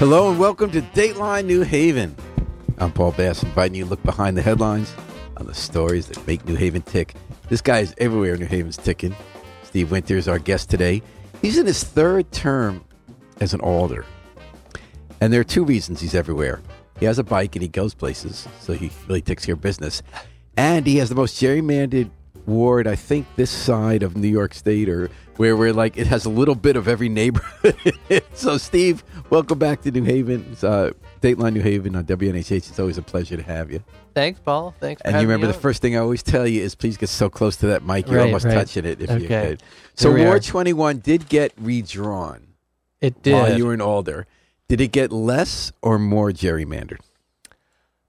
Hello and welcome to Dateline New Haven. I'm Paul Bass, inviting you to look behind the headlines on the stories that make New Haven tick. This guy is everywhere New Haven's ticking. Steve Winter is our guest today. He's in his third term as an alder. And there are two reasons he's everywhere. He has a bike and he goes places, so he really takes care of business. And he has the most gerrymandered ward, I think, this side of New York State, or where we're like, it has a little bit of every neighborhood. So, Steve, welcome back to New Haven. It's Dateline New Haven on WNHH. It's always a pleasure to have you. Thanks, Paul. Thanks for having me. And you remember the first thing I always tell you is please get so close to that mic. You're almost touching it if you could. So, Ward 21 did get redrawn. It did. While you were in Alder. Did it get less or more gerrymandered?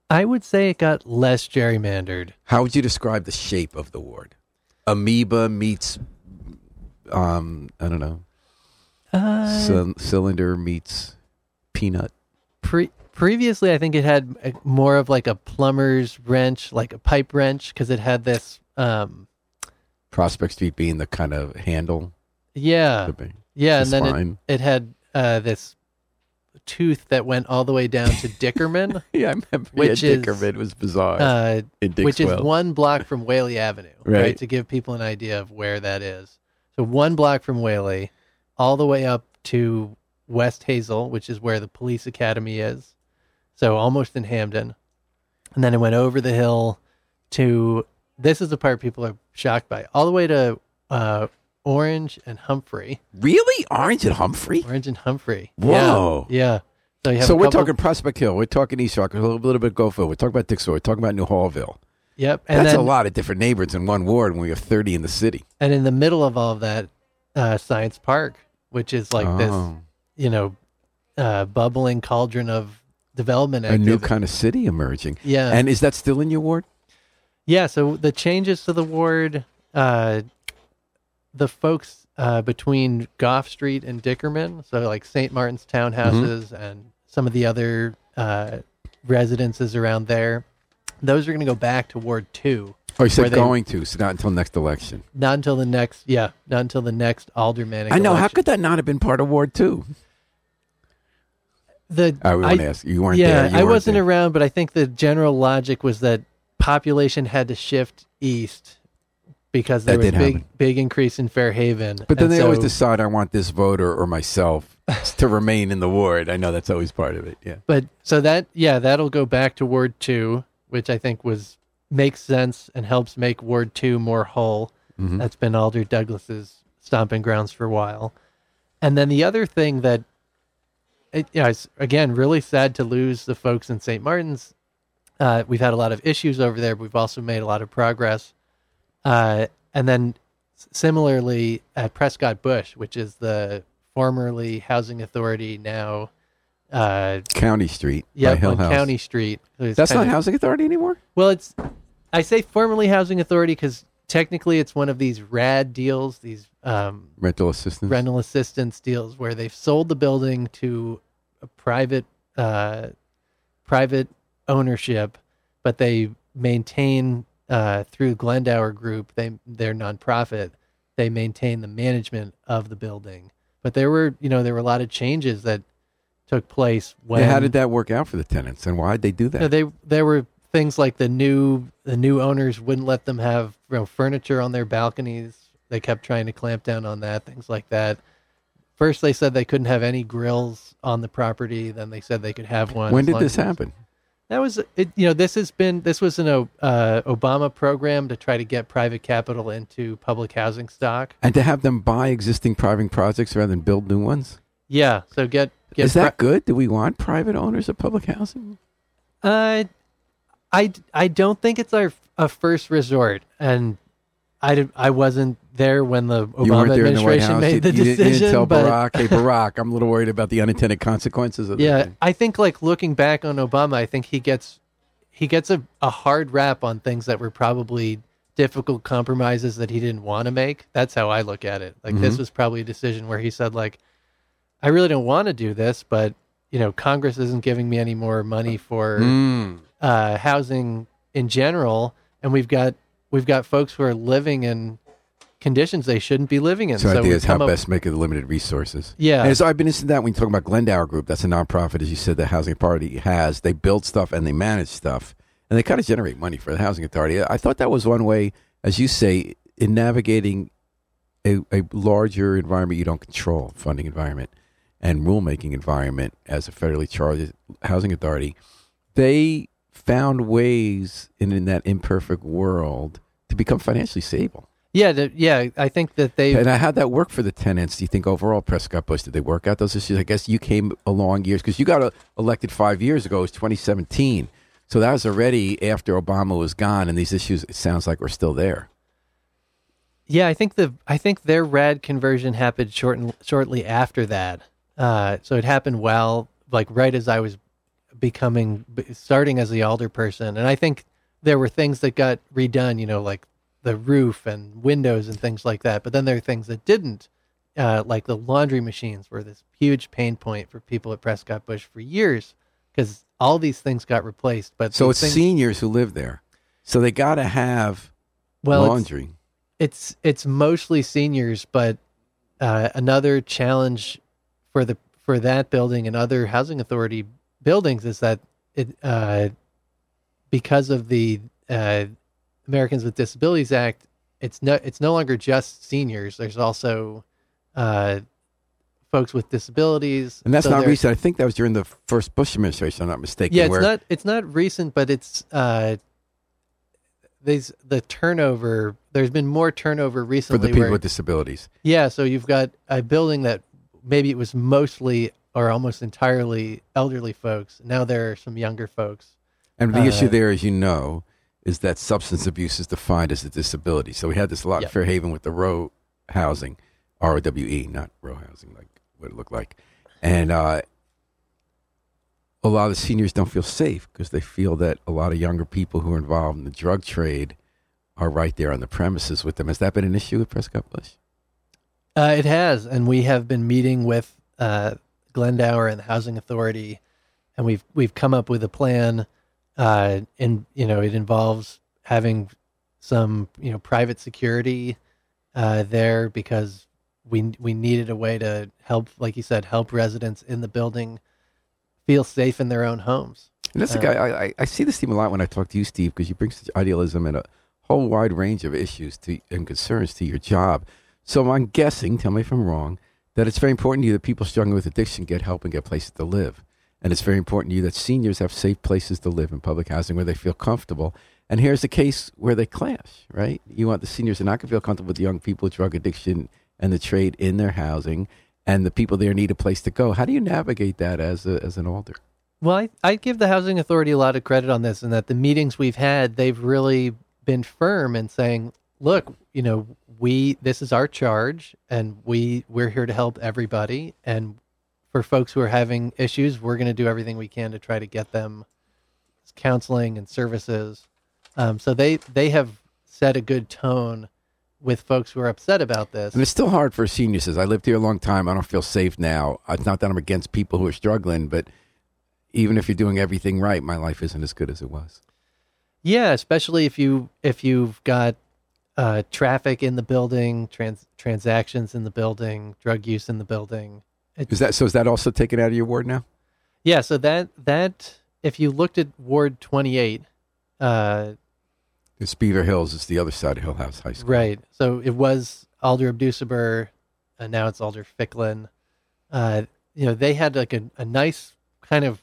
I would say it got less gerrymandered. How would you describe the shape of the ward? Amoeba meets, I don't know, cylinder meets peanut. Previously, I think it had more of like a plumber's wrench, like a pipe wrench, because it had this... Prospect Street being the kind of handle. Yeah. Yeah, and then it had this... tooth that went all the way down to Dickerman. Yeah, I remember. Which is, Dickerman was bizarre. Which is one block from Whaley Avenue, right? To give people an idea of where that is. So one block from Whaley, all the way up to West Hazel, which is where the police academy is. So almost in Hamden. And then it went over the hill to, this is the part people are shocked by, all the way to Orange and Humphrey. Really? Orange and Humphrey? Orange and Humphrey. Whoa. Yeah. So, we're talking Prospect Hill. We're talking East Rock. A little bit of Gofield. We're talking about Dixville. We're talking about New Hallville. Yep. And that's a lot of different neighbors in one ward when we have 30 in the city. And in the middle of all of that, Science Park, which is like this, bubbling cauldron of development activity. A new kind of city emerging. Yeah. And is that still in your ward? Yeah. So the changes to the ward... the folks between Gough Street and Dickerman, so like St. Martin's townhouses and some of the other residences around there, those are going to go back to Ward 2. Oh, you said going to, so not until next election. Not until the next aldermanic election. I know, how could that not have been part of Ward 2? We want to ask, you weren't there. Yeah, I wasn't around, but I think the general logic was that population had to shift east because there was a big increase in Fairhaven. But then they always decide I want this voter or myself to remain in the ward. I know that's always part of it, yeah. But so that'll go back to Ward 2, which I think makes sense and helps make Ward 2 more whole. Mm-hmm. That's been Alder Douglas's stomping grounds for a while. And then the other thing that, it's, again, really sad to lose the folks in St. Martin's. We've had a lot of issues over there, but we've also made a lot of progress. And then similarly at Prescott Bush, which is the formerly Housing Authority, now County Street. Yeah, County Street. That's not Housing Authority anymore? Well, I say formerly Housing Authority because technically it's one of these RAD deals, these rental assistance deals where they've sold the building to a private ownership, but they maintain through Glendower Group, their nonprofit, they maintain the management of the building. But there were a lot of changes that took place. And how did that work out for the tenants, and why did they do that? There were things like the new owners wouldn't let them have furniture on their balconies. They kept trying to clamp down on that, things like that. First, they said they couldn't have any grills on the property. Then they said they could have one. When did this happen? That was, this was an Obama program to try to get private capital into public housing stock. And to have them buy existing private projects rather than build new ones? Yeah, so get is that good? Do we want private owners of public housing? I don't think it's a first resort. And I wasn't there when the Obama administration made the decision. You didn't tell Barack, hey, Barack, I'm a little worried about the unintended consequences of that. Yeah, I think looking back on Obama, I think he gets a hard rap on things that were probably difficult compromises that he didn't want to make. That's how I look at it. This was probably a decision where he said, I really don't want to do this, but, Congress isn't giving me any more money for housing in general, and we've got folks who are living in conditions they shouldn't be living in. So I think that's how best make it limited resources. Yeah. And so I've been interested in that when you talk about Glendower Group. That's a nonprofit, as you said, the Housing Authority has. They build stuff and they manage stuff. And they kind of generate money for the Housing Authority. I thought that was one way, as you say, in navigating a larger environment you don't control, funding environment and rulemaking environment as a federally charged housing authority. They found ways in that imperfect world to become financially stable. Yeah, I think that they... And how'd that work for the tenants? Do you think overall, Prescott Bush, did they work out those issues? I guess you came along years, because you got elected 5 years ago. It was 2017. So that was already after Obama was gone, and these issues, it sounds like, were still there. Yeah, I think their RAD conversion happened shortly after that. So it happened right as I was starting as the alder person. And I think there were things that got redone, like the roof and windows and things like that. But then there are things that didn't, like the laundry machines were this huge pain point for people at Prescott Bush for years, because all these things got replaced. But so it's seniors who live there. So they got to have laundry. It's mostly seniors, but another challenge for that building and other housing authority buildings is that because of the Americans with Disabilities Act, it's no longer just seniors. There's also folks with disabilities, and that's so not recent. I think that was during the first Bush administration, if I'm not mistaken. Yeah, it's not recent, but it's the turnover. There's been more turnover recently for the people with disabilities. Yeah, so you've got a building that maybe it was mostly or almost entirely elderly folks. Now there are some younger folks. And the issue there, as you know, is that substance abuse is defined as a disability. So we had this lot in Fair Haven with the row housing, ROWE, not row housing, like what it looked like. And a lot of the seniors don't feel safe because they feel that a lot of younger people who are involved in the drug trade are right there on the premises with them. Has that been an issue with Prescott Bush? It has. And we have been meeting with Glendower and the Housing Authority, and we've come up with a plan, and it involves having some private security there, because we needed a way to help, like you said, help residents in the building feel safe in their own homes. And that's the guy I see this theme a lot when I talk to you, Steve, because you bring such idealism and a whole wide range of issues and concerns to your job. So I'm guessing, tell me if I'm wrong, that it's very important to you that people struggling with addiction get help and get places to live. And it's very important to you that seniors have safe places to live in public housing where they feel comfortable. And here's the case where they clash, right? You want the seniors to not feel comfortable with the young people with drug addiction and the trade in their housing, and the people there need a place to go. How do you navigate that as an alder? Well, I give the Housing Authority a lot of credit on this, and that the meetings we've had, they've really been firm in saying, look, this is our charge, and we're here to help everybody. And for folks who are having issues, we're going to do everything we can to try to get them counseling and services. So they have set a good tone with folks who are upset about this. And it's still hard for seniors. I lived here a long time. I don't feel safe now. It's not that I'm against people who are struggling, but even if you're doing everything right, my life isn't as good as it was. Yeah, especially if you've got traffic in the building, transactions in the building, drug use in the building. Is that also taken out of your ward now? Yeah, so that if you looked at Ward 28... it's Beaver Hills. It's the other side of Hill House High School. Right. So it was Alder Abduciber, and now it's Alder Ficklin. They had like a nice kind of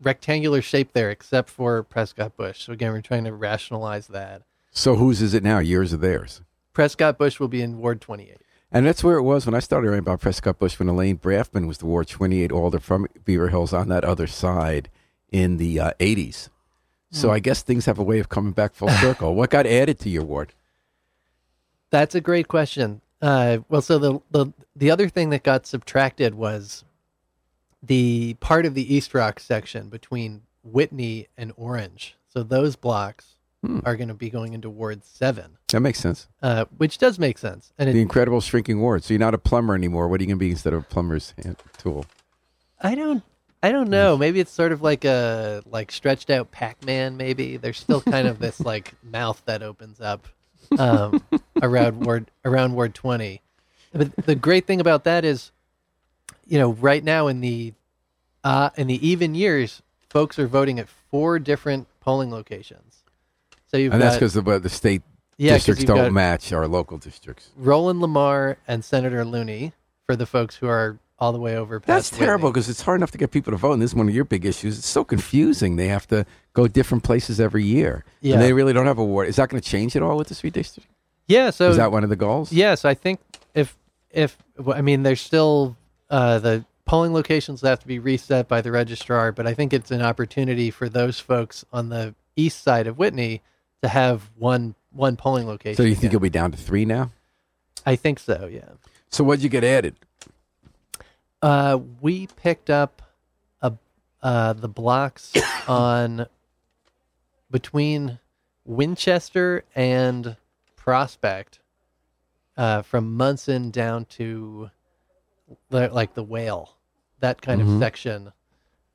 rectangular shape there, except for Prescott Bush. So again, we're trying to rationalize that. So whose is it now? Yours or theirs? Prescott Bush will be in Ward 28. And that's where it was when I started writing about Prescott Bush, when Elaine Braffman was the Ward 28 alder from Beaver Hills on that other side in the 80s. So I guess things have a way of coming back full circle. What got added to your ward? That's a great question. So the other thing that got subtracted was the part of the East Rock section between Whitney and Orange. So those blocks are going to be going into Ward 7. That makes sense. Which does make sense. And the incredible shrinking ward. So you're not a plumber anymore. What are you going to be instead of a plumber's tool? I don't know. Maybe it's sort of like a stretched out Pac-Man. Maybe there's still kind of this mouth that opens up. around Ward 20. But the great thing about that is, you know, right now in the even years, folks are voting at 4 different polling locations. So that's because the state districts don't match our local districts. Roland Lamar and Senator Looney for the folks who are all the way over past. That's terrible because it's hard enough to get people to vote, and this is one of your big issues. It's so confusing. They have to go different places every year, and they really don't have a ward. Is that going to change at all with this redistricting? Yeah, so is that one of the goals? Yes, I think if there's still the polling locations that have to be reset by the registrar, but I think it's an opportunity for those folks on the east side of Whitney to have one polling location. So you think it'll be down to 3 now? I think so, yeah. So what'd you get added? We picked up the blocks on between Winchester and Prospect, from Munson down to the Whale, that kind of section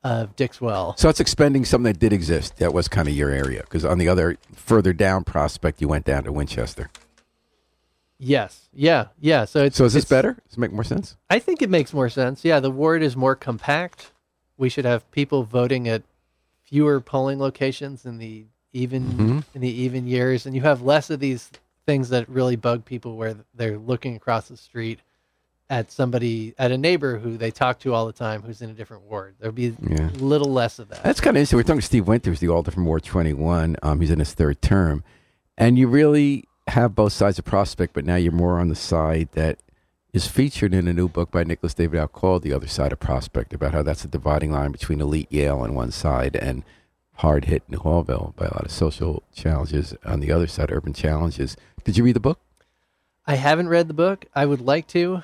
of Dixwell. So it's expending something that did exist. That was kind of your area, because on the other further down Prospect, you went down to Winchester. Yes. Yeah. So is this better? Does it make more sense? I think it makes more sense. Yeah, the ward is more compact. We should have people voting at fewer polling locations in the even years, and you have less of these things that really bug people where they're looking across the street at somebody, at a neighbor who they talk to all the time who's in a different ward. There'll be a little less of that. That's kind of interesting. We're talking to Steve Winter, who's the Alder from Ward 21. He's in his 3rd term. And you really have both sides of Prospect, but now you're more on the side that is featured in a new book by Nicholas David Alcott called The Other Side of Prospect, about how that's a dividing line between elite Yale on one side and hard-hit New Hallville by a lot of social challenges on the other side, urban challenges. Did you read the book? I haven't read the book. I would like to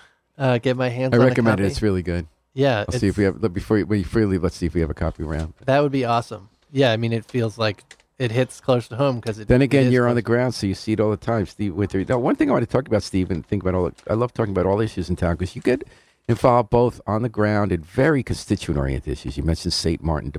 get my hands on it. I recommend it. It's really good. Yeah. Let's see if we have, before you leave, let's see if we have a copy round. That would be awesome. Yeah, I mean, it feels like it hits close to home because it. Then again, you're on the ground, so you see it all the time, Steve Winter. Now, one thing I want to talk about, Steve, and think about I love talking about all issues in town because you get involved both on the ground and very constituent-oriented issues. You mentioned St. Martin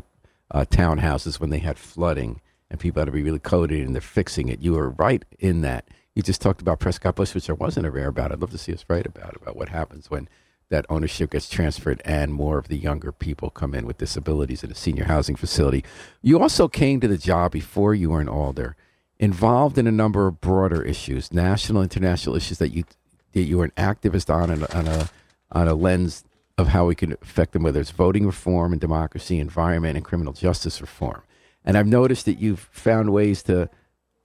townhouses when they had flooding and people had to be really coded and they're fixing it. You were right in that. You just talked about Prescott Bush, which I wasn't aware about. I'd love to see us write about what happens when that ownership gets transferred and more of the younger people come in with disabilities in a senior housing facility. You also came to the job before you were an Alder, involved in a number of broader issues, national, international issues that you were an activist on a lens of how we can affect them, whether it's voting reform and democracy, environment, and criminal justice reform. And I've noticed that you've found ways to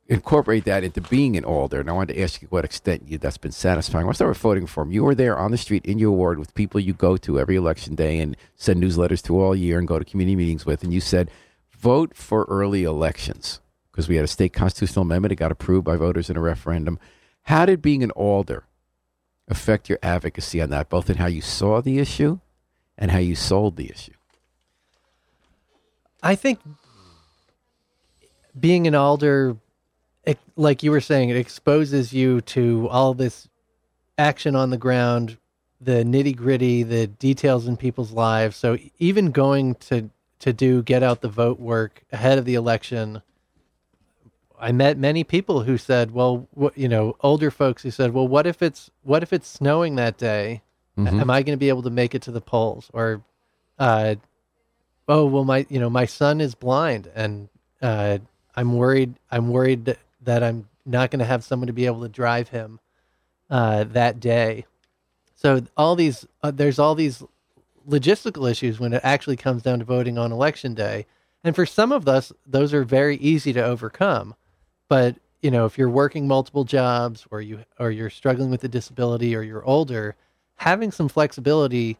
incorporate that into being an Alder. And I wanted to ask you what extent that's been satisfying. I'll start with voting reform. You were there on the street in your ward with people you go to every election day and send newsletters to all year and go to community meetings with. And you said, vote for early elections, because we had a state constitutional amendment. It got approved by voters in a referendum. How did being an Alder affect your advocacy on that, both in how you saw the issue and how you sold the issue? I think being an Alder, like you were saying, it exposes you to all this action on the ground, the nitty-gritty, the details in people's lives. So even going to do get out the vote work ahead of the election, I met many people who said, well, older folks who said, well, what if it's snowing that day? Mm-hmm. Am I going to be able to make it to the polls? Or, my son is blind and, I'm worried that I'm not going to have someone to be able to drive him, that day. So there's all these logistical issues when it actually comes down to voting on election day. And for some of us, those are very easy to overcome. But, you know, if you're working multiple jobs or you're struggling with a disability or you're older, having some flexibility,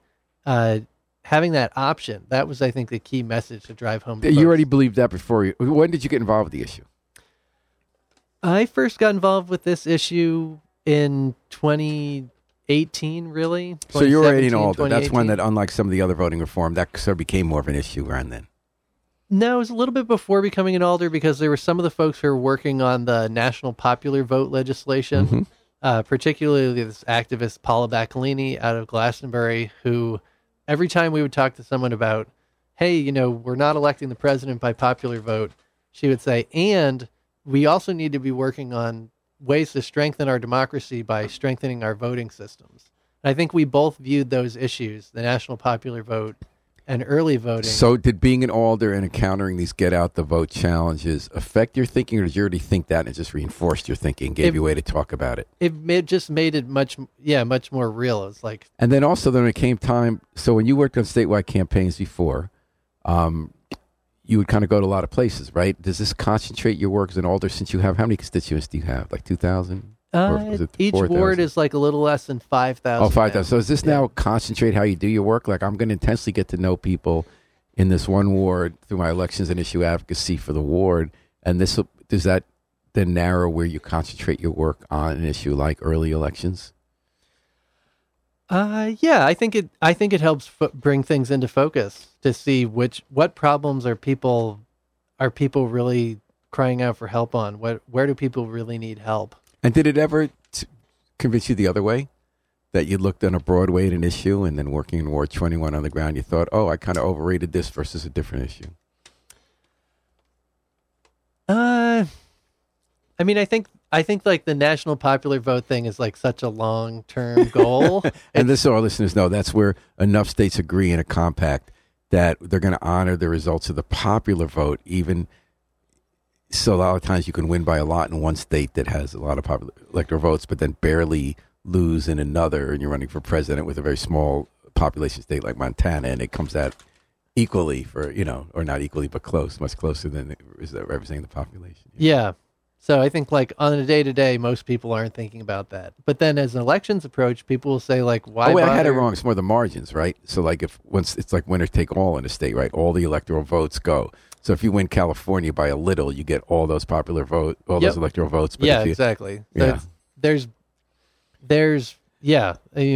having that option, that was, I think, the key message to drive home. You already believed that before. When did you get involved with the issue? I first got involved with this issue in 2018, really. So you're already an Alder. That's one that, unlike some of the other voting reform, that sort of became more of an issue around then. No, it was a little bit before becoming an Alder because there were some of the folks who were working on the national popular vote legislation, particularly this activist Paula Baccalini out of Glastonbury, who every time we would talk to someone about, hey, you know, we're not electing the president by popular vote, she would say, and we also need to be working on ways to strengthen our democracy by strengthening our voting systems. And I think we both viewed those issues, the national popular vote and early voting. So did being an alder and encountering these get out the vote challenges affect your thinking, or did you already think that and just reinforced your thinking, gave you a way to talk about it? It just made it much more real. It's like, and then also then it came time. So when you worked on statewide campaigns before, you would kind of go to a lot of places, right? Does this concentrate your work as an alder since you have, how many constituents do you have? Like 2,000? Each ward is like a little less than 5,000. Oh, 5,000. So is this now concentrate how you do your work? Like, I'm going to intensely get to know people in this one ward through my elections and issue advocacy for the ward. And this does that then narrow where you concentrate your work on an issue like early elections? I think it helps bring things into focus to see what problems are people really crying out for help on. Where do people really need help? And did it ever convince you the other way, that you looked on a broad way at an issue and then working in Ward 21 on the ground, you thought, oh, I kind of overrated this versus a different issue? I mean, I think like the national popular vote thing is like such a long-term goal. And this, so our listeners know, that's where enough states agree in a compact that they're going to honor the results of the popular vote, even. So a lot of times you can win by a lot in one state that has a lot of popular electoral votes, but then barely lose in another, and you're running for president with a very small population state like Montana, and it comes out equally for, or not equally, but close, much closer than representing the population. Yeah. So I think like on a day-to-day, most people aren't thinking about that. But then as an elections approach, people will say like, why bother? I had it wrong. It's more the margins, right? So like it's like winner take all in a state, right? All the electoral votes go. So if you win California by a little, you get all those those electoral votes. But exactly. So yeah.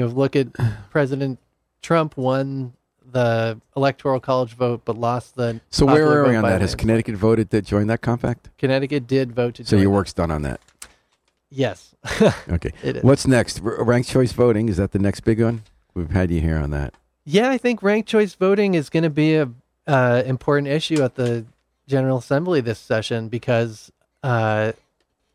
Look at President Trump won the electoral college vote, but lost the. So where are we on that? Has Connecticut voted to join that compact? Connecticut did vote to join. So your work's done on that? Yes. Okay. What's next? Ranked choice voting. Is that the next big one? We've had you here on that. Yeah, I think ranked choice voting is going to be a important issue at the General Assembly this session because of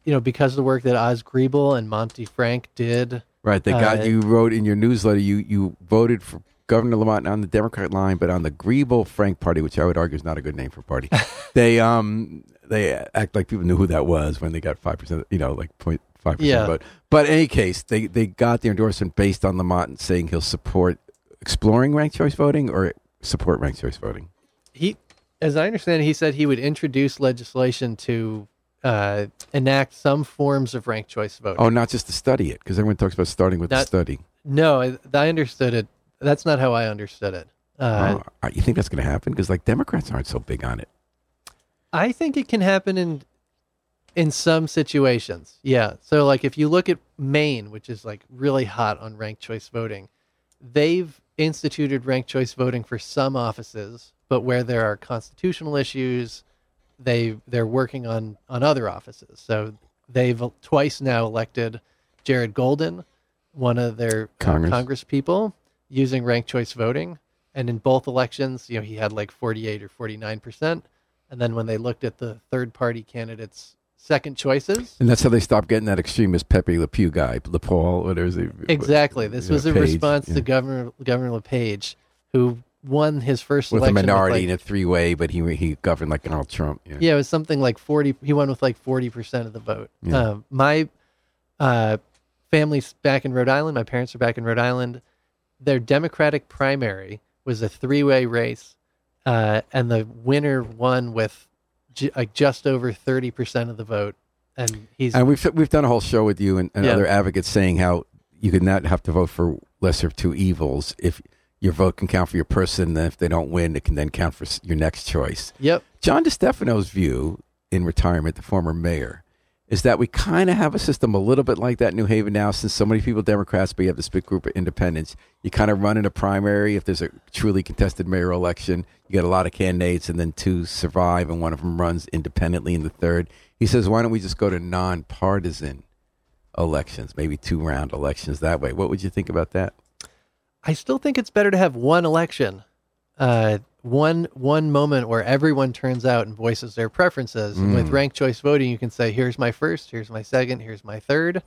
the work that Oz Griebel and Monty Frank did. Right. They got, you wrote in your newsletter, you voted for Governor Lamont on the Democrat line, but on the Griebel-Frank party, which I would argue is not a good name for a party. They act like people knew who that was when they got 5%, 0.5% vote. But in any case, they got the endorsement based on Lamont saying he'll support exploring ranked choice voting or support ranked choice voting. He, as I understand it, he said he would introduce legislation to enact some forms of ranked choice voting. Oh, not just to study it, because everyone talks about starting with the study. No, I understood it. That's not how I understood it. You think that's going to happen? Because like Democrats aren't so big on it. I think it can happen in some situations. Yeah. So like if you look at Maine, which is like really hot on ranked choice voting, they've instituted ranked choice voting for some offices, but where there are constitutional issues, they're working on other offices. So they've twice now elected Jared Golden, one of their congresspeople, using ranked choice voting. And in both elections, he had like 48 or 49%. And then when they looked at the third party candidates' second choices. And that's how they stopped getting that extremist Pepe Le Pew guy, LePaul, whatever. Exactly. This was a response to Governor LePage, who won his first election. With a minority in a three-way, but he governed like Donald Trump. Yeah. Yeah, it was something like 40. He won with like 40% of the vote. Yeah. My family's back in Rhode Island. My parents are back in Rhode Island. Their Democratic primary was a three-way race, and the winner won with just over 30% of the vote. And we've done a whole show with you and other advocates saying how you could not have to vote for lesser of two evils. If your vote can count for your person, then if they don't win, it can then count for your next choice. Yep. John DeStefano's view in retirement, the former mayor, is that we kind of have a system a little bit like that in New Haven now, since so many people are Democrats, but you have this big group of independents. You kind of run in a primary. If there's a truly contested mayoral election, you get a lot of candidates, and then two survive, and one of them runs independently in the third. He says, why don't we just go to nonpartisan elections, maybe two-round elections that way? What would you think about that? I still think it's better to have one election one moment where everyone turns out and voices their preferences. Mm. With ranked choice voting, you can say, here's my first, here's my second, here's my third.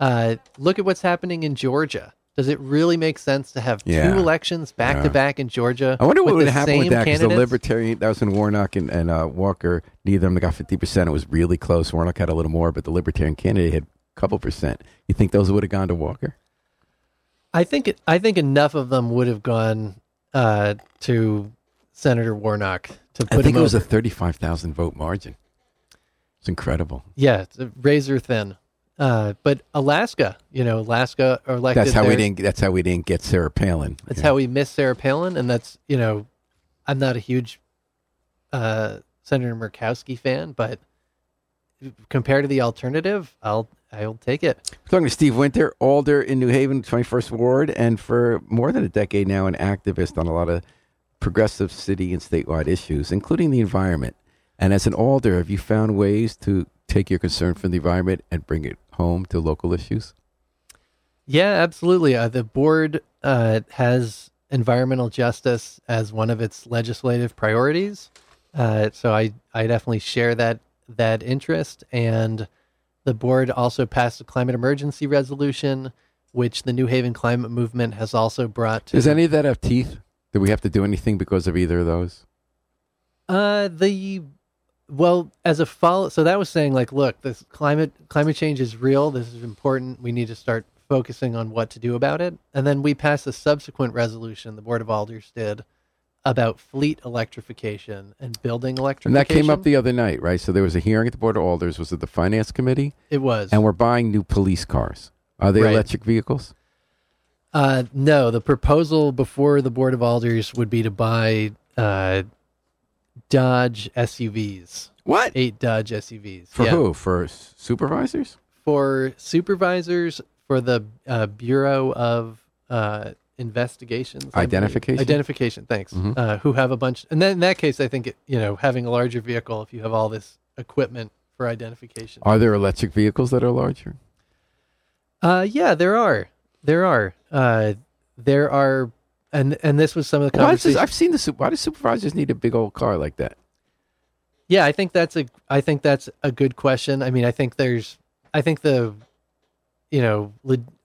Look at what's happening in Georgia. Does it really make sense to have two elections back to back in Georgia? I wonder what would happen with that, because the Libertarian, that was in Warnock and Walker, neither of them got 50%. It was really close. Warnock had a little more, but the Libertarian candidate had a couple percent. You think those would have gone to Walker? I think enough of them would have gone to Senator Warnock to put him over. I think it was a 35,000 vote margin. It's incredible. Yeah, it's razor thin. But Alaska elected. That's how we didn't get Sarah Palin. That's how we missed Sarah Palin, and that's I'm not a huge Senator Murkowski fan, but compared to the alternative, I'll take it. We're talking to Steve Winter, Alder in New Haven, 21st Ward, and for more than a decade now, an activist on a lot of progressive city and statewide issues, including the environment. And as an Alder, have you found ways to take your concern for the environment and bring it home to local issues? Yeah, absolutely. The board has environmental justice as one of its legislative priorities. So I definitely share that interest. And the board also passed a climate emergency resolution, which the New Haven climate movement has also brought to. Does any of that have teeth? Do we have to do anything because of either of those? Well, as a follow, so that was saying, like, look, this climate change is real. This is important. We need to start focusing on what to do about it. And then we passed a subsequent resolution, the Board of Alders did, about fleet electrification and building electrification. And that came up the other night, right? So there was a hearing at the Board of Alders. Was it the Finance Committee? It was. And we're buying new police cars. Are they electric vehicles? No, the proposal before the Board of Alders would be to buy Dodge SUVs. What? 8 Dodge SUVs. For who? For supervisors? For supervisors, for the Bureau of Investigations. Identification, thanks. Mm-hmm. Who have a bunch. And then in that case, I think, having a larger vehicle, if you have all this equipment for identification. Are there electric vehicles that are larger? Yeah, there are. There are. And this was some of the conversation. Why do supervisors need a big old car like that? Yeah, I think that's a good question. I mean, I think the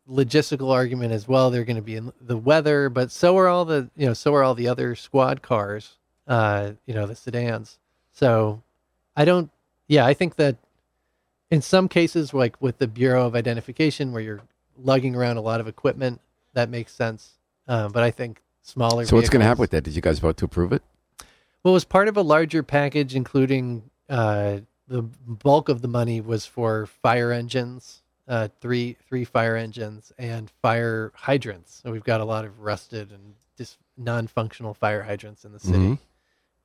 logistical argument as well. They're going to be in the weather, but so are all the other squad cars. The sedans. So I think that in some cases, like with the Bureau of Identification, where you're lugging around a lot of equipment, that makes sense. But I think smaller. So what's going to happen with that? Did you guys vote to approve it? Well, it was part of a larger package, including the bulk of the money was for fire engines, three fire engines and fire hydrants. So we've got a lot of rusted and just non-functional fire hydrants in the city,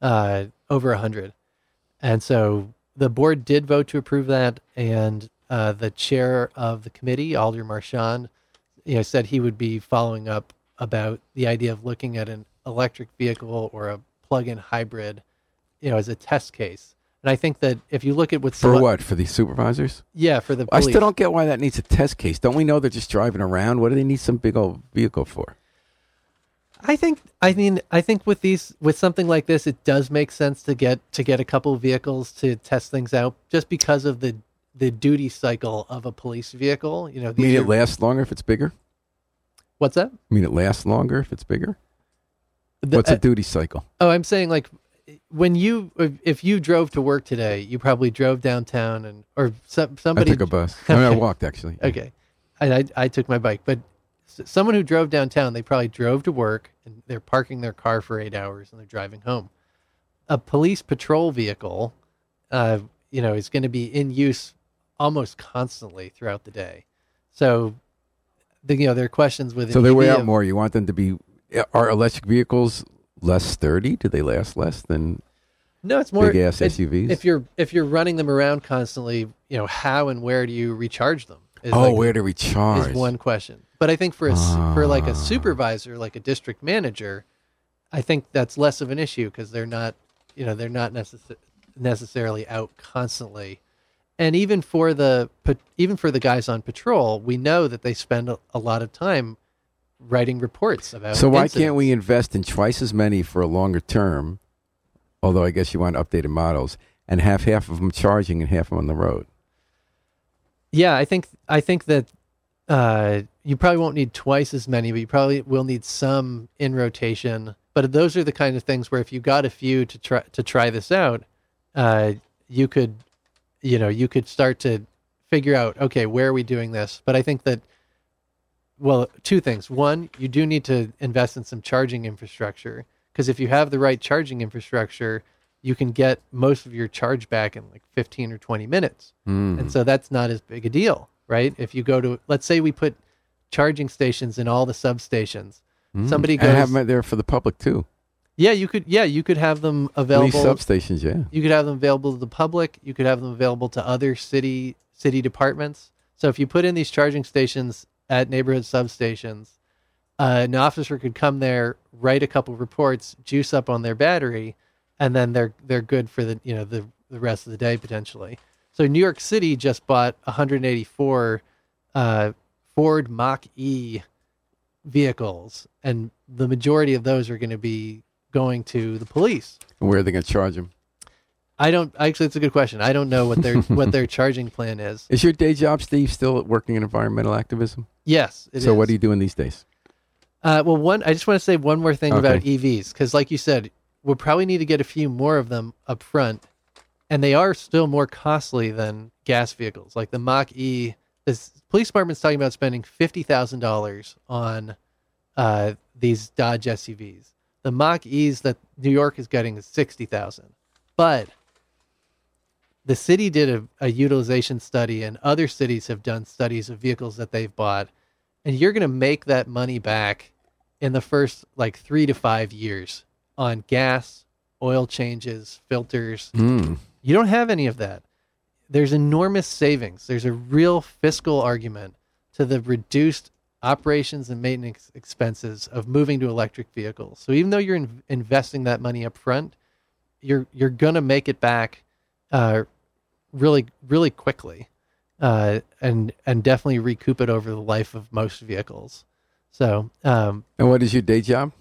mm-hmm. Over 100. And so the board did vote to approve that. And the chair of the committee, Alder Marchand, said he would be following up about the idea of looking at an electric vehicle or a plug-in hybrid, as a test case. And I think that if you look at what... For the supervisors? Yeah, for the police. I still don't get why that needs a test case. Don't we know they're just driving around? What do they need some big old vehicle for? I think with something like this, it does make sense to get a couple vehicles to test things out, just because of the duty cycle of a police vehicle. It lasts longer if it's bigger? What's that? It lasts longer if it's bigger? What's a duty cycle? Oh, I'm saying, like, if you drove to work today, you probably drove downtown or somebody... I took a bus. Okay. I walked, actually. Okay. And I took my bike. But someone who drove downtown, they probably drove to work, and they're parking their car for 8 hours, and they're driving home. A police patrol vehicle, is going to be in use almost constantly throughout the day. So... there are questions with. So they weigh out more. You want them to be. Are electric vehicles less sturdy? Do they last less than? No, it's more big ass SUVs. If you're running them around constantly, how and where do you recharge them? Where to recharge is one question. But I think for a supervisor, like a district manager, I think that's less of an issue because they're not necessarily out constantly. And even for the guys on patrol, we know that they spend a lot of time writing reports about incidents. Why can't we invest in twice as many for a longer term, although I guess you want updated models, and have half of them charging and half of them on the road? Yeah, I think that you probably won't need twice as many, but you probably will need some in rotation. But those are the kind of things where if you got a few to try this out, you could start to figure out, okay, where are we doing this? But I think that, well, two things. One, you do need to invest in some charging infrastructure, because if you have the right charging infrastructure, you can get most of your charge back in like 15 or 20 minutes. Mm. And so that's not as big a deal, right? If you go to, let's say we put charging stations in all the substations. Somebody goes. I have them there for the public too. Yeah, you could have them available. These substations, yeah. You could have them available to the public. You could have them available to other city departments. So if you put in these charging stations at neighborhood substations, an officer could come there, write a couple reports, juice up on their battery, and then they're good for the rest of the day potentially. So New York City just bought 184 Ford Mach-E vehicles, and the majority of those are going to be going to the police. Where are they going to charge them? Actually, it's a good question. I don't know what their charging plan is. Is your day job, Steve, still working in environmental activism? Yes, it is. So what are you doing these days? Well, I just want to say one more thing about EVs, because like you said, we'll probably need to get a few more of them up front, and they are still more costly than gas vehicles. Like the Mach-E, the police department's talking about spending $50,000 on these Dodge SUVs. The Mach-E's that New York is getting is $60,000. But the city did a utilization study, and other cities have done studies of vehicles that they've bought, and you're going to make that money back in the first like 3 to 5 years on gas, oil changes, filters. You don't have any of that. There's enormous savings. There's a real fiscal argument to the reduced operations and maintenance expenses of moving to electric vehicles. So even though you're investing that money up front, you're gonna make it back really, really quickly, and definitely recoup it over the life of most vehicles. So. And what is your day job?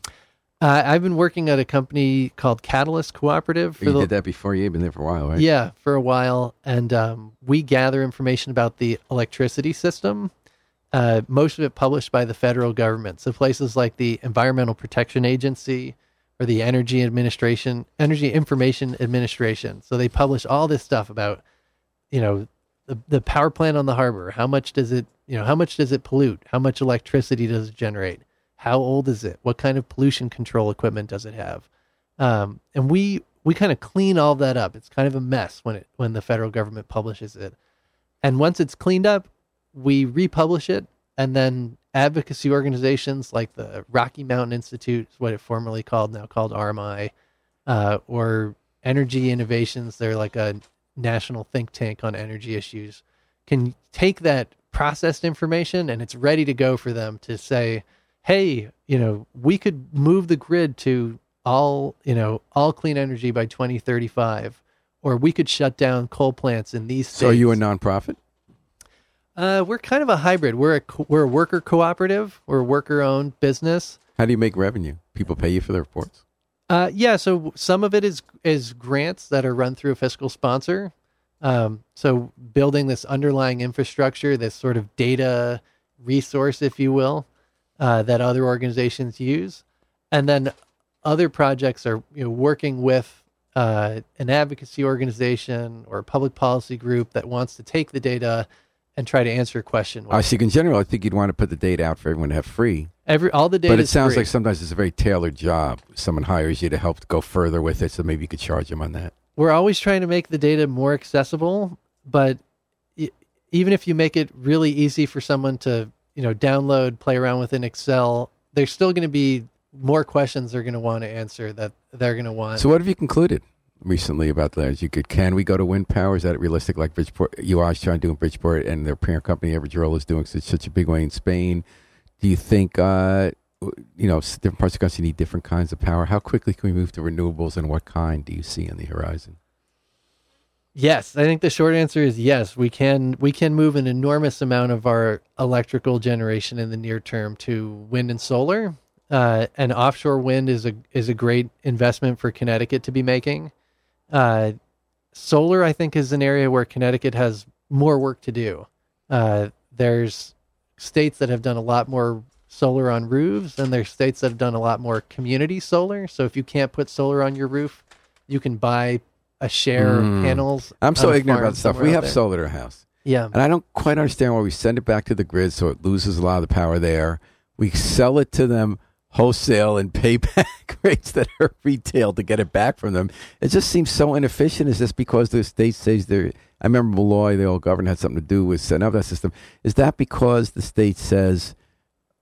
I've been working at a company called Catalyst Cooperative. You did that before? You've been there for a while, right? Yeah, for a while. And we gather information about the electricity system, most of it published by the federal government. So places like the Environmental Protection Agency or the Energy Information Administration. So they publish all this stuff about, the power plant on the harbor. How much does it pollute? How much electricity does it generate? How old is it? What kind of pollution control equipment does it have? And we kind of clean all that up. It's kind of a mess when the federal government publishes it. And once it's cleaned up, we republish it. And then advocacy organizations like the Rocky Mountain Institute, what it formerly called, now called RMI, or Energy Innovations, they're like a national think tank on energy issues, can take that processed information and it's ready to go for them to say, hey, we could move the grid to all clean energy by 2035, or we could shut down coal plants in these states. So are you a nonprofit? We're kind of a hybrid. We're a worker cooperative. We're a worker-owned business. How do you make revenue? People pay you for the reports? Yeah, so some of it is grants that are run through a fiscal sponsor. So building this underlying infrastructure, this sort of data resource, if you will, that other organizations use, and then other projects are working with an advocacy organization or a public policy group that wants to take the data and try to answer a question. So in general, I think you'd want to put the data out for everyone to have free. All the data, but it sounds free. Like sometimes it's a very tailored job. Someone hires you to help go further with it, so maybe you could charge them on that. We're always trying to make the data more accessible, but even if you make it really easy for someone to download, play around with in Excel, there's still going to be more questions they're going to want to answer that they're going to want. So what have you concluded recently about that? Can we go to wind power? Is that realistic, like Bridgeport? UOG is trying to do in Bridgeport, and their parent company, Iberdrola, is doing such a big way in Spain. Do you think, different parts of the country need different kinds of power? How quickly can we move to renewables, and what kind do you see on the horizon? Yes, I think the short answer is yes. We can move an enormous amount of our electrical generation in the near term to wind and solar. And offshore wind is a great investment for Connecticut to be making. Solar, I think, is an area where Connecticut has more work to do. There's states that have done a lot more solar on roofs, and there's states that have done a lot more community solar. So if you can't put solar on your roof, you can buy a share of panels. I'm so ignorant about stuff. We have solar at our house. Yeah. And I don't quite understand why we send it back to the grid, so it loses a lot of the power there. We sell it to them wholesale and pay back rates that are retail to get it back from them. It just seems so inefficient. Is this because the state says they're... I remember Malloy, the old governor, had something to do with setting up that system. Is that because the state says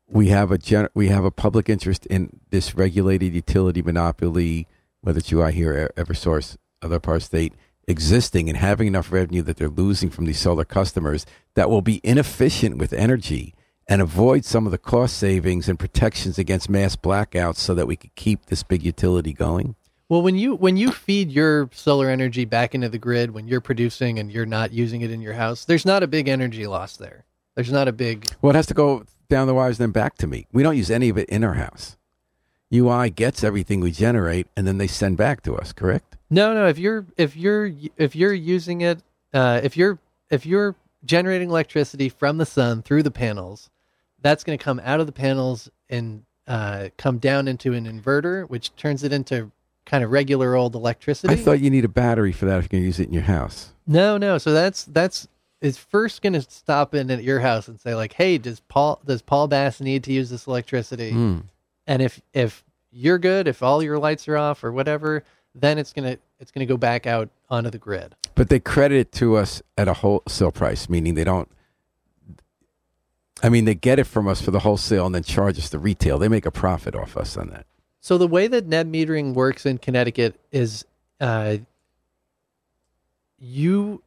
we have a public interest in this regulated utility monopoly, whether it's UI here, Eversource, other parts of the state, existing and having enough revenue that they're losing from these solar customers that will be inefficient with energy and avoid some of the cost savings and protections against mass blackouts so that we could keep this big utility going? Well, when you feed your solar energy back into the grid, when you're producing and you're not using it in your house, there's not a big energy loss there. There's not a big... Well, it has to go down the wires and then back to me. We don't use any of it in our house. UI gets everything we generate and then they send back to us, correct? No. If you're using it, if you're generating electricity from the sun through the panels, that's going to come out of the panels and come down into an inverter, which turns it into kind of regular old electricity. I thought you need a battery for that if you're going to use it in your house. No. So that's it's first going to stop in at your house and say like, hey, does Paul Bass need to use this electricity? Mm. And if you're good, if all your lights are off or whatever, then it's gonna go back out onto the grid. But they credit it to us at a wholesale price, meaning they don't. I mean, they get it from us for the wholesale and then charge us the retail. They make a profit off us on that. So the way that net metering works in Connecticut is, you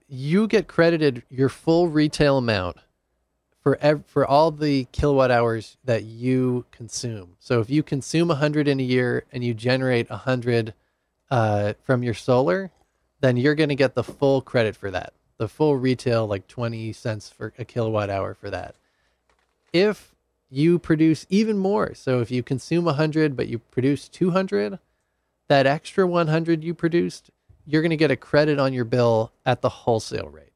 get credited your full retail amount for all the kilowatt hours that you consume. So if you consume 100 in a year and you generate 100 from your solar, then you're going to get the full credit for that. The full retail, like 20 cents for a kilowatt hour for that. If you produce even more, so if you consume 100 but you produce 200, that extra 100 you produced, you're going to get a credit on your bill at the wholesale rate.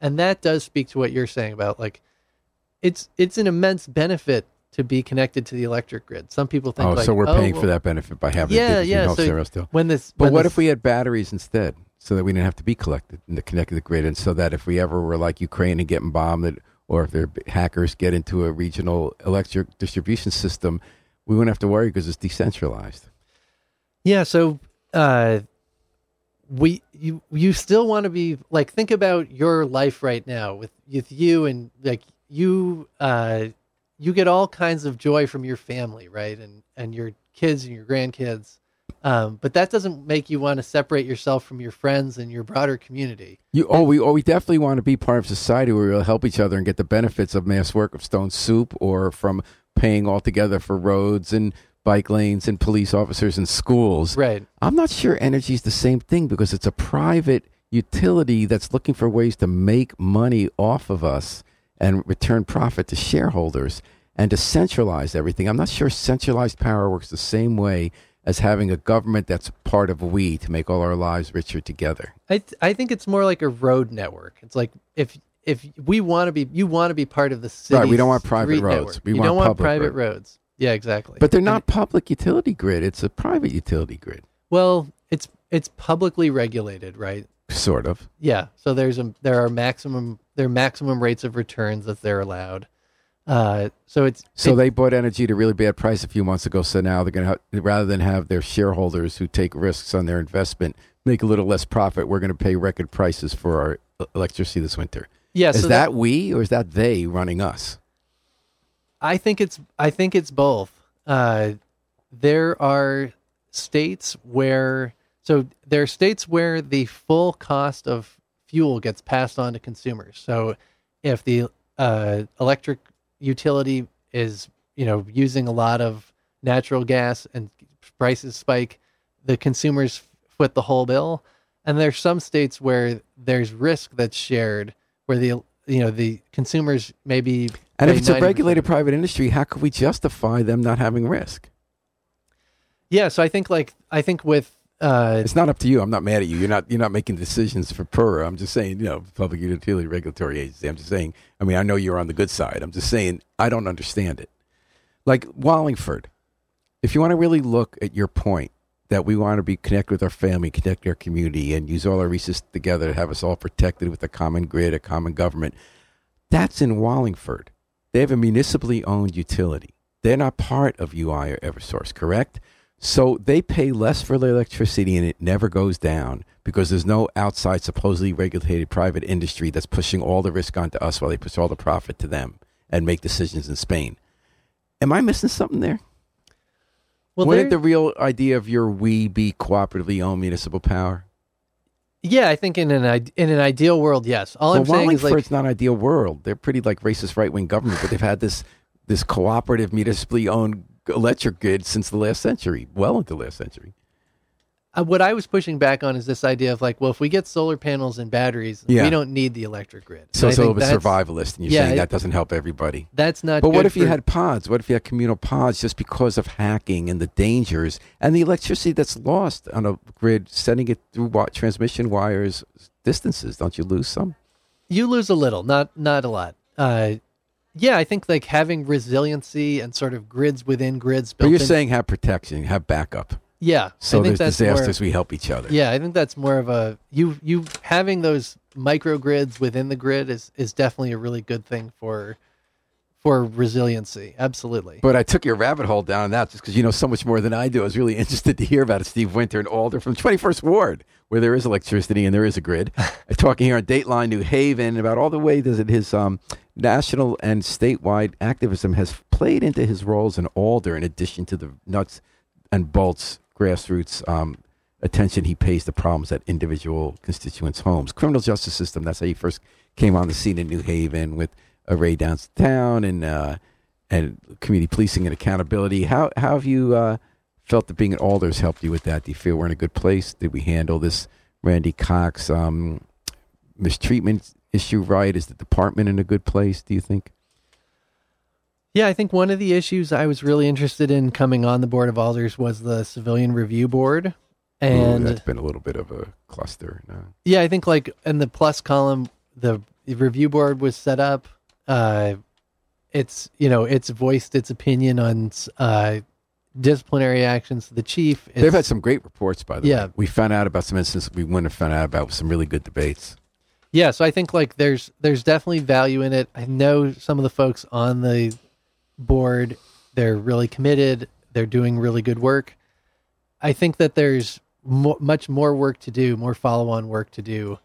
And that does speak to what you're saying about like, it's an immense benefit to be connected to the electric grid. Some people think, so we're paying for that benefit by having zero still. What if we had batteries instead, so that we didn't have to be connected to the grid, and so that if we ever were like Ukraine and getting bombed, or if their hackers get into a regional electric distribution system, we wouldn't have to worry because it's decentralized. Yeah. So you still want to be like, think about your life right now with you and like. You get all kinds of joy from your family, right? And your kids and your grandkids. But that doesn't make you want to separate yourself from your friends and your broader community. We definitely want to be part of society where we'll help each other and get the benefits of mass work of stone soup or from paying all together for roads and bike lanes and police officers and schools. Right. I'm not sure energy is the same thing because it's a private utility that's looking for ways to make money off of us and return profit to shareholders and to centralize everything. I'm not sure centralized power works the same way as having a government that's part of we to make all our lives richer together. I think it's more like a road network. It's like if we want to be, you want to be part of the city. Right, we don't want private roads. We don't want private roads. Yeah, exactly. But they're not public utility grid. It's a private utility grid. Well, it's publicly regulated, right? Sort of. Yeah. So there are maximum rates of returns that they're allowed. They bought energy at a really bad price a few months ago. So now they're going to, rather than have their shareholders who take risks on their investment make a little less profit, we're going to pay record prices for our electricity this winter. Yeah. Is that we or is that they running us? I think it's both. There are states where the full cost of fuel gets passed on to consumers. So if the electric utility is, using a lot of natural gas and prices spike, the consumers foot the whole bill. And there's some states where there's risk that's shared, where the consumers maybe. And if it's a regulated private industry, how could we justify them not having risk? Yeah, so I think with. It's not up to you. I'm not mad at you. You're not making decisions for PURA. I'm just saying, Public Utility Regulatory Agency. I'm just saying. I mean, I know you're on the good side. I'm just saying I don't understand it. Like Wallingford, if you want to really look at your point that we want to be connected with our family, connect our community, and use all our resources together to have us all protected with a common grid, a common government, that's in Wallingford. They have a municipally owned utility. They're not part of UI or Eversource, correct? So they pay less for their electricity and it never goes down because there's no outside supposedly regulated private industry that's pushing all the risk onto us while they push all the profit to them and make decisions in Spain. Am I missing something there? Well, where did the real idea of your we be cooperatively owned municipal power? Yeah, I think in an ideal world, yes. All I'm saying is, like, it's not an ideal world. They're pretty like racist right wing government, but they've had this cooperative municipally owned electric grid since the last century, well into the last century. What I was pushing back on is this idea of like, well, if we get solar panels and batteries, we don't need the electric grid. So it's a little bit survivalist, and you're saying that doesn't help everybody. That's not. But what if you had pods? What if you had communal pods just because of hacking and the dangers and the electricity that's lost on a grid, sending it through transmission wires distances? Don't you lose some? You lose a little, not a lot. Yeah, I think like having resiliency and sort of grids within grids. But you're saying have protection, have backup. Yeah. So there's disasters, we help each other. Yeah, I think that's more of a you having those microgrids within the grid is definitely a really good thing for resiliency. Absolutely. But I took your rabbit hole down on that just because you know so much more than I do. I was really interested to hear about it. Steve Winter and Alder from 21st Ward, where there is electricity and there is a grid. Talking here on Dateline New Haven about all the ways that his national and statewide activism has played into his roles in Alder in addition to the nuts and bolts grassroots attention he pays to problems at individual constituents' homes. Criminal justice system, that's how he first came on the scene in New Haven with a raid downtown and community policing and accountability. How have you felt that being an Alder has helped you with that? Do you feel we're in a good place? Did we handle this Randy Cox mistreatment issue right? Is the department in a good place, do you think? Yeah, I think one of the issues I was really interested in coming on the Board of Alders was the Civilian Review Board. And that's been a little bit of a cluster. No? Yeah, I think like in the plus column, the review board was set up. It's voiced its opinion on disciplinary actions to the chief. They've had some great reports, by the way. We found out about some instances we wouldn't have found out about with some really good debates. Yeah, so I think like there's definitely value in it. I know some of the folks on the board, they're really committed, they're doing really good work. I think that there's much more work to do, more follow-on work to do.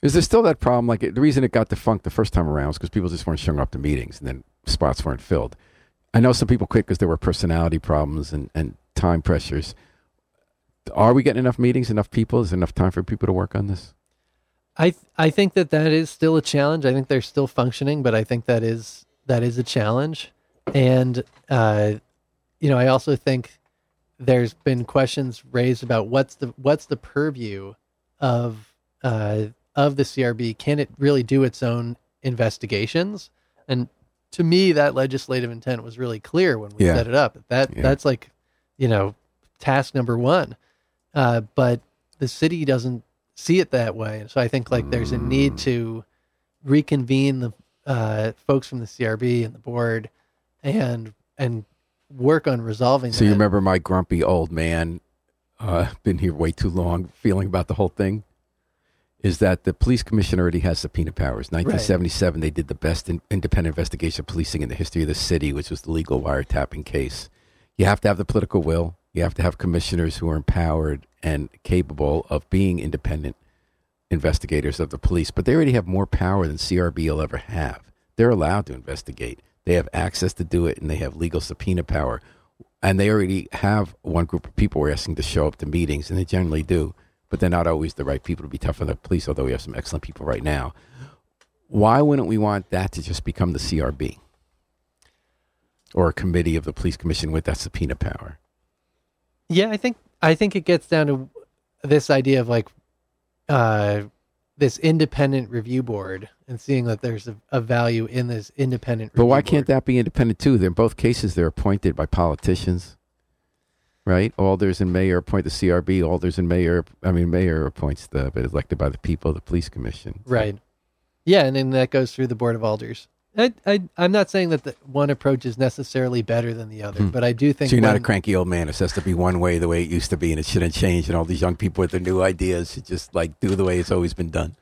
Is there still that problem? Like the reason it got defunct the first time around was because people just weren't showing up to meetings and then spots weren't filled. I know some people quit because there were personality problems and time pressures. Are we getting enough meetings, enough people? Is there enough time for people to work on this? I think that is still a challenge. I think they're still functioning, but I think that is a challenge. And, I also think there's been questions raised about what's the purview of the CRB? Can it really do its own investigations? And to me, that legislative intent was really clear when we set it up. That's like, task number one. But the city doesn't see it that way. So I think like there's a need to reconvene the folks from the CRB and the board and work on resolving that. So you remember my grumpy old man, been here way too long feeling about the whole thing? Is that the police commissioner already has subpoena powers. 1977, They did the best independent investigation of policing in the history of the city, which was the legal wiretapping case. You have to have the political will. You have to have commissioners who are empowered and capable of being independent investigators of the police. But they already have more power than CRB will ever have. They're allowed to investigate. They have access to do it, and they have legal subpoena power. And they already have one group of people we're asking to show up to meetings, and they generally do. But they're not always the right people to be tough on the police, although we have some excellent people right now. Why wouldn't we want that to just become the CRB? Or a committee of the police commission with that subpoena power? Yeah, I think it gets down to this idea of like this independent review board and seeing that there's a value in this independent review board. But why can't that be independent too? In both cases, they're appointed by politicians, right? Alders and mayor appoint the CRB. Alders and mayor, mayor appoints but elected by the people, the police commission. So. Right. Yeah, and then that goes through the Board of Alders. I'm not saying that one approach is necessarily better than the other, but I do think... So you're not a cranky old man. It has to be one way, the way it used to be, and it shouldn't change, and all these young people with their new ideas should just, like, do the way it's always been done.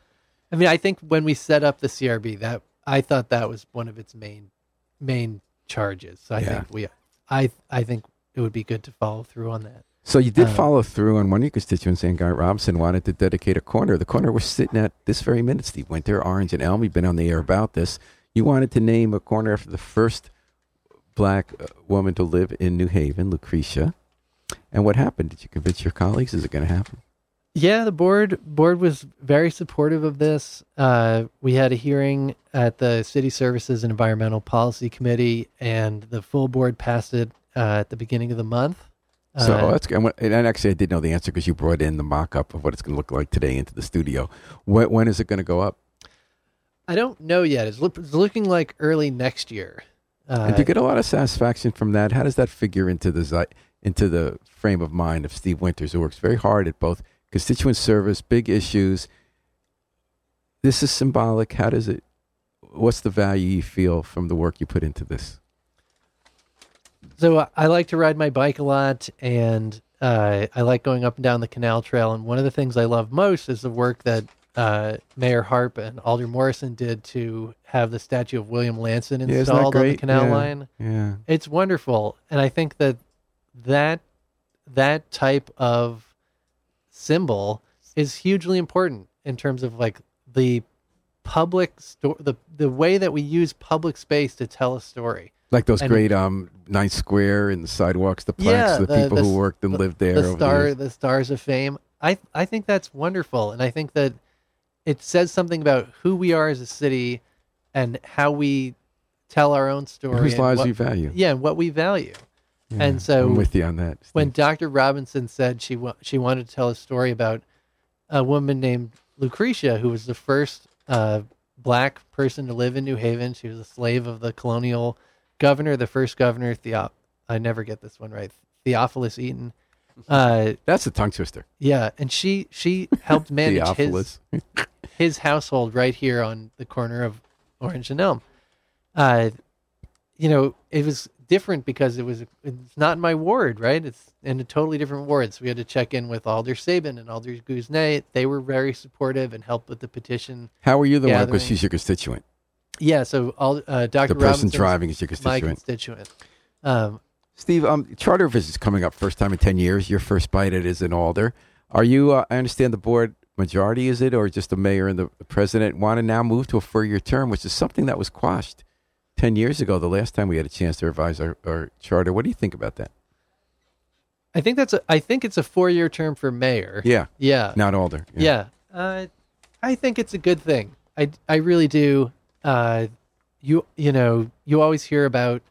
I mean, I think when we set up the CRB, that I thought that was one of its main charges. So I think it would be good to follow through on that. So you did follow through on one of your constituents, and Guy Robinson wanted to dedicate a corner. The corner we're sitting at this very minute, Steve Winter, Orange, and Elm. We've been on the air about this. You wanted to name a corner after the first black woman to live in New Haven, Lucretia. And what happened? Did you convince your colleagues? Is it going to happen? Yeah, the board was very supportive of this. We had a hearing at the City Services and Environmental Policy Committee, and the full board passed it at the beginning of the month. So that's good. And actually, I did know the answer because you brought in the mock-up of what it's going to look like today into the studio. When is it going to go up? I don't know yet. It's looking like early next year. And do you get a lot of satisfaction from that? How does that figure into the frame of mind of Steve Winters, who works very hard at both constituent service, big issues? This is symbolic. How does it? What's the value you feel from the work you put into this? So I like to ride my bike a lot, and I like going up and down the Canal Trail. And one of the things I love most is the work that Mayor Harp and Alder Morrison did to have the statue of William Lanson installed on the canal line. Yeah. It's wonderful. And I think that type of symbol is hugely important in terms of like the public the way that we use public space to tell a story. Like those great Ninth Square and the sidewalks, the plaques, the people who worked and lived there. The Stars of Fame. I think that's wonderful. And I think that it says something about who we are as a city and how we tell our own story. Whose lives we value. Yeah, and what we value. Yeah, and so I'm with you on that, Steve. When Dr. Robinson said she wanted to tell a story about a woman named Lucretia, who was the first black person to live in New Haven. She was a slave of the colonial governor, the first governor, I never get this one right, Theophilus Eaton. That's a tongue twister. Yeah, and she helped manage his household right here on the corner of Orange and Elm. It was different because it's not in my ward, right? It's in a totally different ward. So we had to check in with Alder Sabin and Alder Guzney. They were very supportive and helped with the petition. How were you the one? Because she's your constituent. Yeah. So Dr. Robinson, the person driving, is your constituent. My constituent. Steve, charter visit is coming up first time in 10 years. Your first bite at it is in Alder. Are you, I understand the board majority, is it, or just the mayor and the president want to now move to a 4-year term, which is something that was quashed 10 years ago, the last time we had a chance to revise our charter. What do you think about that? I think it's a 4-year term for mayor. Yeah. Yeah. Not Alder. Yeah. I think it's a good thing. I really do. You always hear about,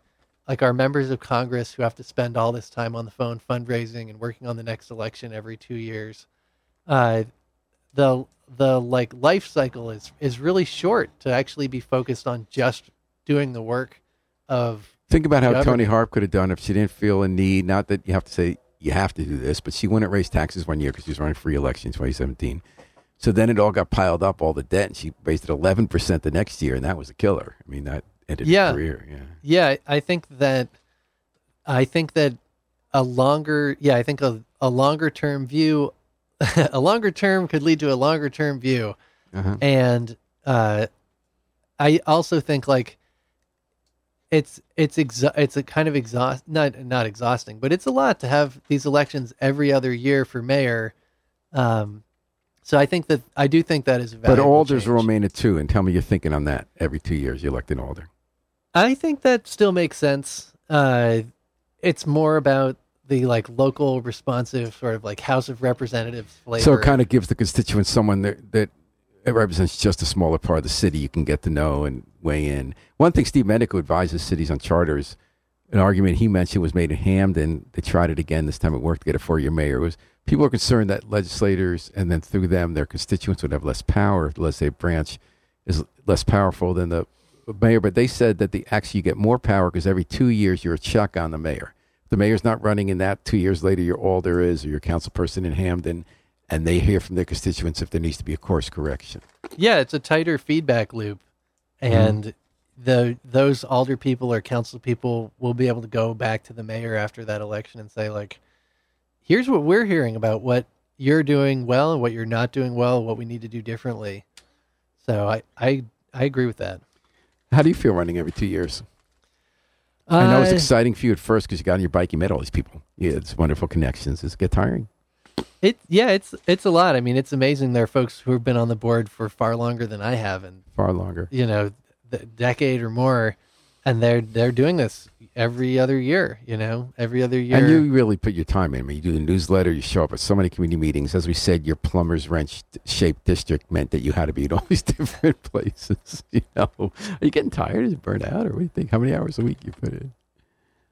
like, our members of Congress who have to spend all this time on the phone fundraising and working on the next election every 2 years. The like life cycle is really short to actually be focused on just doing the work of. Think about how Tony Harp could have done if she didn't feel a need, not that you have to say you have to do this, but she wouldn't raise taxes one year because she was running free election in 2017. So then it all got piled up, all the debt, and she raised it 11% the next year, and that was a killer. I mean, that ended her career. Yeah, I think that a longer term view, a longer term could lead to a longer term view. Uh-huh. And I also think like it's a kind of not exhausting, but it's a lot to have these elections every other year for mayor. So I do think that is a valuable. But Alders will remain at 2, and tell me you're thinking on that. Every 2 years, you elect an Alder. I think that still makes sense. It's more about the like local responsive sort of like House of Representatives flavor. So it kind of gives the constituents someone that it represents just a smaller part of the city you can get to know and weigh in. One thing Steve Medico advises cities on charters an argument he mentioned was made in Hamden. They tried it again. This time it worked to get a four-year mayor. It was people are concerned that legislators, and then through them, their constituents would have less power. The legislative branch is less powerful than the mayor. But they said that actually you get more power because every 2 years you're a check on the mayor. If the mayor's not running in that, 2 years later you're all there is, or you're a council person in Hamden, and they hear from their constituents if there needs to be a course correction. Yeah, it's a tighter feedback loop. And those alder people or council people will be able to go back to the mayor after that election and say, like, here's what we're hearing about what you're doing well and what you're not doing well, what we need to do differently. So I agree with that. How do you feel running every 2 years? I know it's exciting for you at first because you got on your bike, you met all these people. Yeah, it's wonderful connections. Does it get tiring? It's a lot. I mean, it's amazing. There are folks who have been on the board for far longer than I have, and far longer. You know, a decade or more, and they're doing this every other year. You know, every other year. And you really put your time in. I mean, you do the newsletter, you show up at so many community meetings. As we said, your plumber's wrench shaped district meant that you had to be at all these different places. You know, are you getting tired? Are you burnt out, or what do you think? How many hours a week you put in?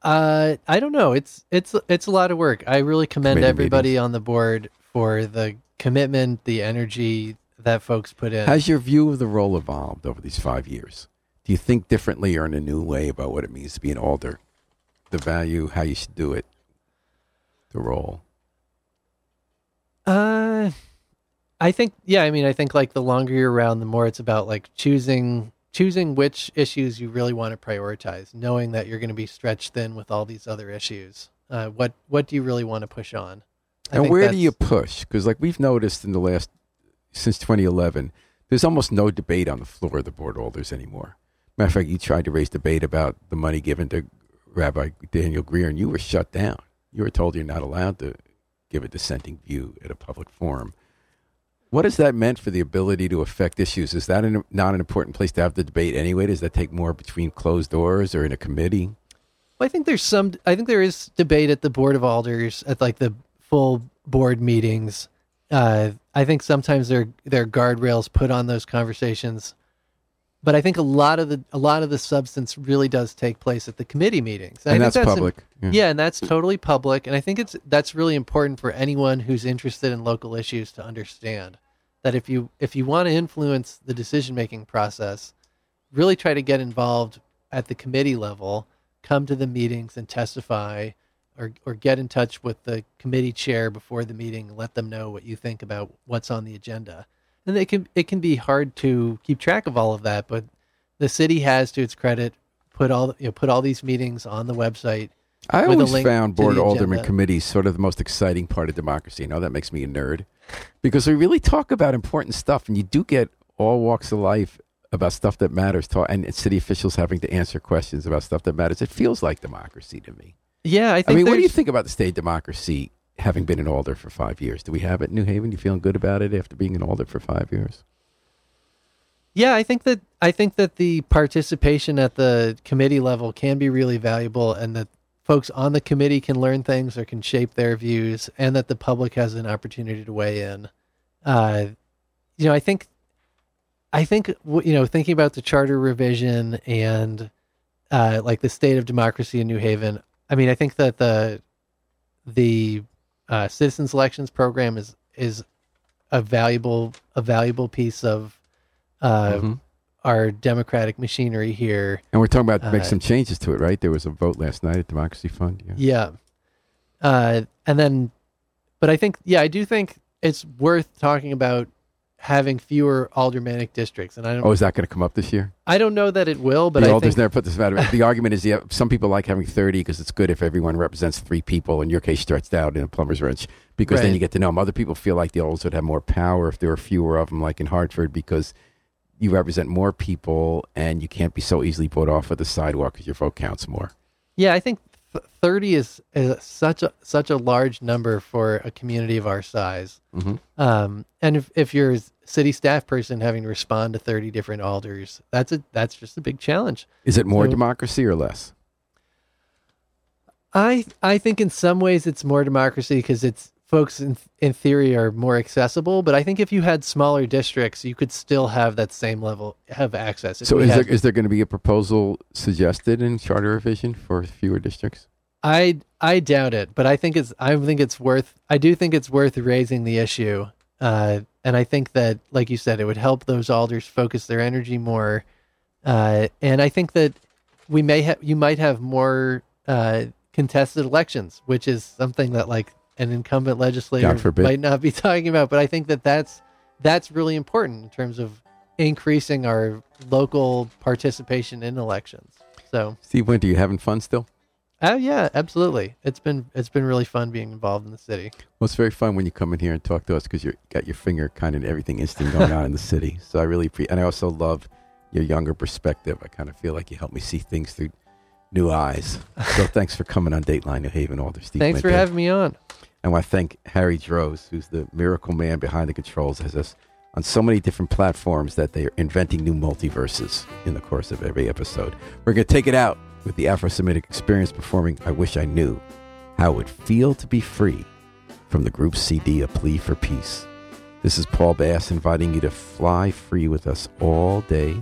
I don't know. It's a lot of work. I really commend everybody on the board for the commitment, the energy that folks put in. Has your view of the role evolved over these 5 years? Do you think differently or in a new way about what it means to be an alder? The value, how you should do it, the role? I think, yeah, I mean, I think like the longer you're around, the more it's about like choosing which issues you really want to prioritize, knowing that you're going to be stretched thin with all these other issues. What do you really want to push on? And where do you push? Because like we've noticed in the last, since 2011, there's almost no debate on the floor of the board alders anymore. Matter of fact, you tried to raise debate about the money given to Rabbi Daniel Greer, and you were shut down. You were told you're not allowed to give a dissenting view at a public forum. What has that meant for the ability to affect issues? Is that not an important place to have the debate anyway? Does that take more between closed doors or in a committee? Well, I think there is debate at the Board of Alders at like the full board meetings. I think sometimes there are guardrails put on those conversations, but I think a lot of the substance really does take place at the committee meetings, and I think that's public. Yeah, and that's totally public. And I think that's really important for anyone who's interested in local issues to understand that if you want to influence the decision making process, really try to get involved at the committee level. Come to the meetings and testify, or get in touch with the committee chair before the meeting. Let them know what you think about what's on the agenda. And it can be hard to keep track of all of that, but the city has, to its credit, put all these meetings on the website. I always found board alderman committees sort of the most exciting part of democracy. You know, that makes me a nerd because we really talk about important stuff, and you do get all walks of life about stuff that matters, and city officials having to answer questions about stuff that matters. It feels like democracy to me. Yeah, I mean, what do you think about the state of democracy? Having been an alder for 5 years, do we have it in New Haven? You feeling good about it after being an alder for 5 years? Yeah, I think that the participation at the committee level can be really valuable, and that folks on the committee can learn things or can shape their views, and that the public has an opportunity to weigh in. You know, I think you know, thinking about the charter revision and like the state of democracy in New Haven. I mean, I think that the citizens elections program is a valuable piece of our democratic machinery here. And we're talking about make some changes to it, right? There was a vote last night at Democracy Fund. Yeah. But I think, yeah, I do think it's worth talking about having fewer aldermanic districts. And I don't. Oh, is that going to come up this year? I don't know that it will, but I think... The alders never put this matter. The argument is, yeah, some people like having 30 because it's good if everyone represents 3 people, in your case stretched out in a plumber's wrench, because Then you get to know them. Other people feel like the alders would have more power if there were fewer of them, like in Hartford, because you represent more people and you can't be so easily put off of the sidewalk because your vote counts more. Yeah, I think 30 is such a large number for a community of our size. And if you're a city staff person having to respond to 30 different alders, that's just a big challenge. Is it more democracy or less? I think in some ways it's more democracy because it's folks in theory are more accessible, but I think if you had smaller districts, you could still have that same level of access. So is there going to be a proposal suggested in charter revision for fewer districts? I doubt it, but I do think it's worth raising the issue. And I think that, like you said, it would help those alders focus their energy more. And I think that you might have more contested elections, which is something that like an incumbent legislator might not be talking about. But I think that that's really important in terms of increasing our local participation in elections. So, Steve Winter, you having fun still? Oh yeah, absolutely. It's been really fun being involved in the city. Well, it's very fun when you come in here and talk to us because you got your finger kind of in everything interesting going on in the city. So I really and I also love your younger perspective. I kind of feel like you help me see things through new eyes. So thanks for coming on Dateline New Haven, Alder Steve. Thanks for having me on. I want to thank Harry Droz, who's the miracle man behind the controls, has us on so many different platforms that they are inventing new multiverses in the course of every episode. We're going to take it out with the Afro-Semitic Experience performing I Wish I Knew How It Would Feel to Be Free from the group CD, A Plea for Peace. This is Paul Bass inviting you to fly free with us all day,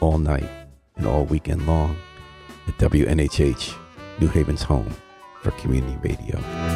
all night, and all weekend long at WNHH, New Haven's home for community radio.